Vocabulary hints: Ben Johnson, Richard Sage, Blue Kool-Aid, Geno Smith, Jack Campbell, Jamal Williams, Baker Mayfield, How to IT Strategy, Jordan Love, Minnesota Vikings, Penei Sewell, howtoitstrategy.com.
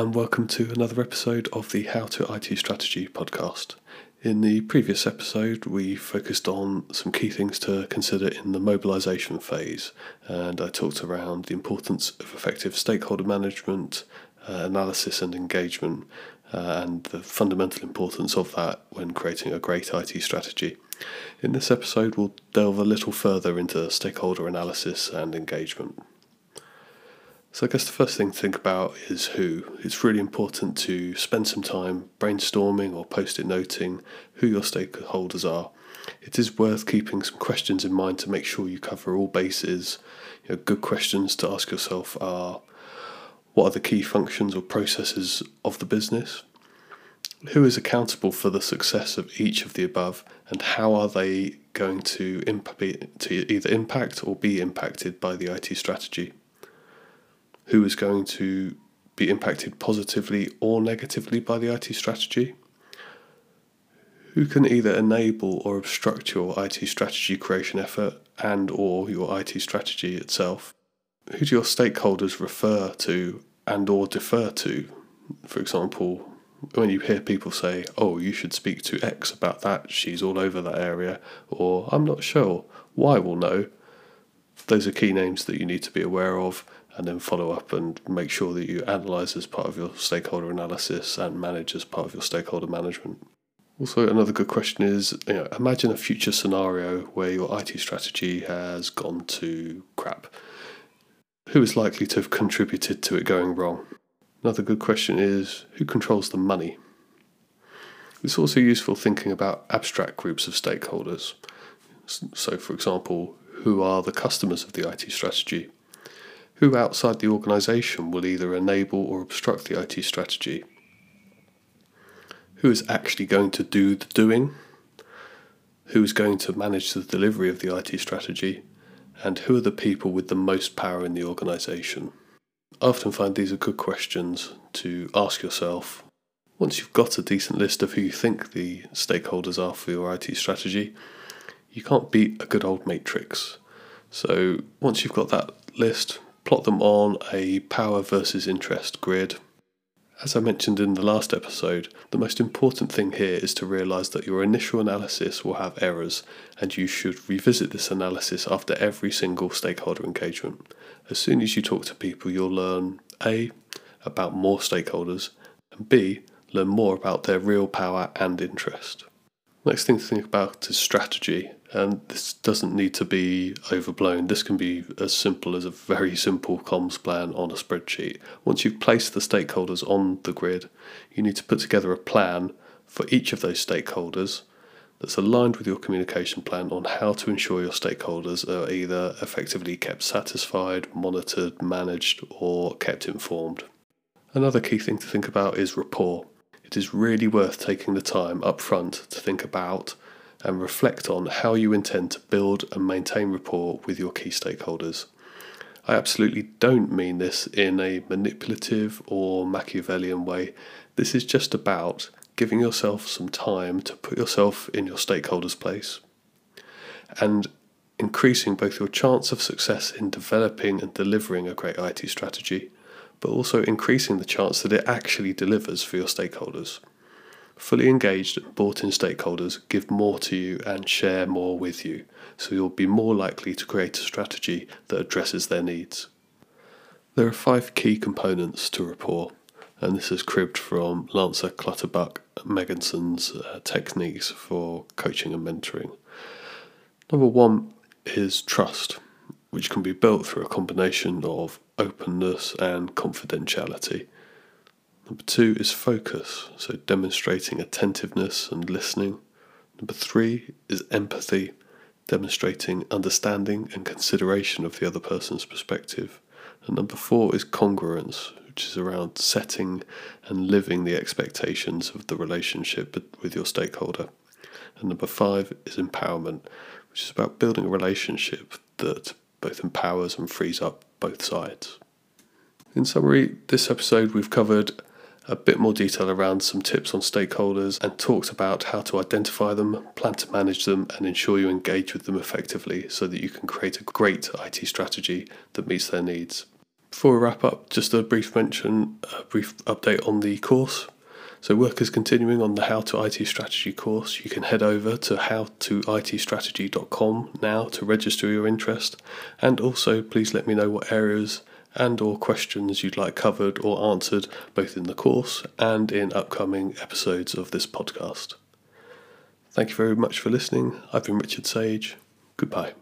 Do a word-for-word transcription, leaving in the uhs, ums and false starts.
and welcome to another episode of the How to I T Strategy podcast. In the previous episode, we focused on some key things to consider in the mobilisation phase, and I talked around the importance of effective stakeholder management, uh, analysis and engagement, uh, and the fundamental importance of that when creating a great I T strategy. In this episode, we'll delve a little further into stakeholder analysis and engagement. So I guess the first thing to think about is who. It's really important to spend some time brainstorming or post-it noting who your stakeholders are. It is worth keeping some questions in mind to make sure you cover all bases. You know, good questions to ask yourself are, what are the key functions or processes of the business? Who is accountable for the success of each of the above, and how are they going to, imp- to either impact or be impacted by the I T strategy? Who is going to be impacted positively or negatively by the I T strategy? Who can either enable or obstruct your I T strategy creation effort and or your I T strategy itself? Who do your stakeholders refer to and or defer to? For example, when you hear people say, oh, you should speak to X about that, she's all over that area, or I'm not sure, Y will know. Those are key names that you need to be aware of, and then follow up and make sure that you analyse as part of your stakeholder analysis and manage as part of your stakeholder management. Also, another good question is, you know, imagine a future scenario where your I T strategy has gone to crap. Who is likely to have contributed to it going wrong? Another good question is, who controls the money? It's also useful thinking about abstract groups of stakeholders. So, for example, who are the customers of the I T strategy? Who outside the organisation will either enable or obstruct the I T strategy? Who is actually going to do the doing? Who is going to manage the delivery of the I T strategy? And who are the people with the most power in the organisation? I often find these are good questions to ask yourself. Once you've got a decent list of who you think the stakeholders are for your I T strategy, you can't beat a good old matrix. So once you've got that list, plot them on a power versus interest grid. As I mentioned in the last episode, the most important thing here is to realise that your initial analysis will have errors, and you should revisit this analysis after every single stakeholder engagement. As soon as you talk to people, you'll learn A, about more stakeholders, and B, learn more about their real power and interest. Next thing to think about is strategy, and this doesn't need to be overblown. This can be as simple as a very simple comms plan on a spreadsheet. Once you've placed the stakeholders on the grid, you need to put together a plan for each of those stakeholders that's aligned with your communication plan on how to ensure your stakeholders are either effectively kept satisfied, monitored, managed, or kept informed. Another key thing to think about is rapport. It is really worth taking the time up front to think about and reflect on how you intend to build and maintain rapport with your key stakeholders. I absolutely don't mean this in a manipulative or Machiavellian way. This is just about giving yourself some time to put yourself in your stakeholders' place and increasing both your chance of success in developing and delivering a great I T strategy, but also increasing the chance that it actually delivers for your stakeholders. Fully engaged and bought-in stakeholders give more to you and share more with you, so you'll be more likely to create a strategy that addresses their needs. There are five key components to rapport, and this is cribbed from Lancer Clutterbuck and Meganson's uh, techniques for coaching and mentoring. Number one is trust, which can be built through a combination of openness and confidentiality. Number two is focus, so demonstrating attentiveness and listening. Number three is empathy, demonstrating understanding and consideration of the other person's perspective. And number four is congruence, which is around setting and living the expectations of the relationship with your stakeholder. And number five is empowerment, which is about building a relationship that both empowers and frees up both sides. In summary, this episode we've covered a bit more detail around some tips on stakeholders and talked about how to identify them, plan to manage them, and ensure you engage with them effectively so that you can create a great I T strategy that meets their needs. Before we wrap up, just a brief mention, a brief update on the course. So work is continuing on the How to I T Strategy course. You can head over to how to I T strategy dot com now to register your interest, and also please let me know what areas and or questions you'd like covered or answered both in the course and in upcoming episodes of this podcast. Thank you very much for listening. I've been Richard Sage. Goodbye.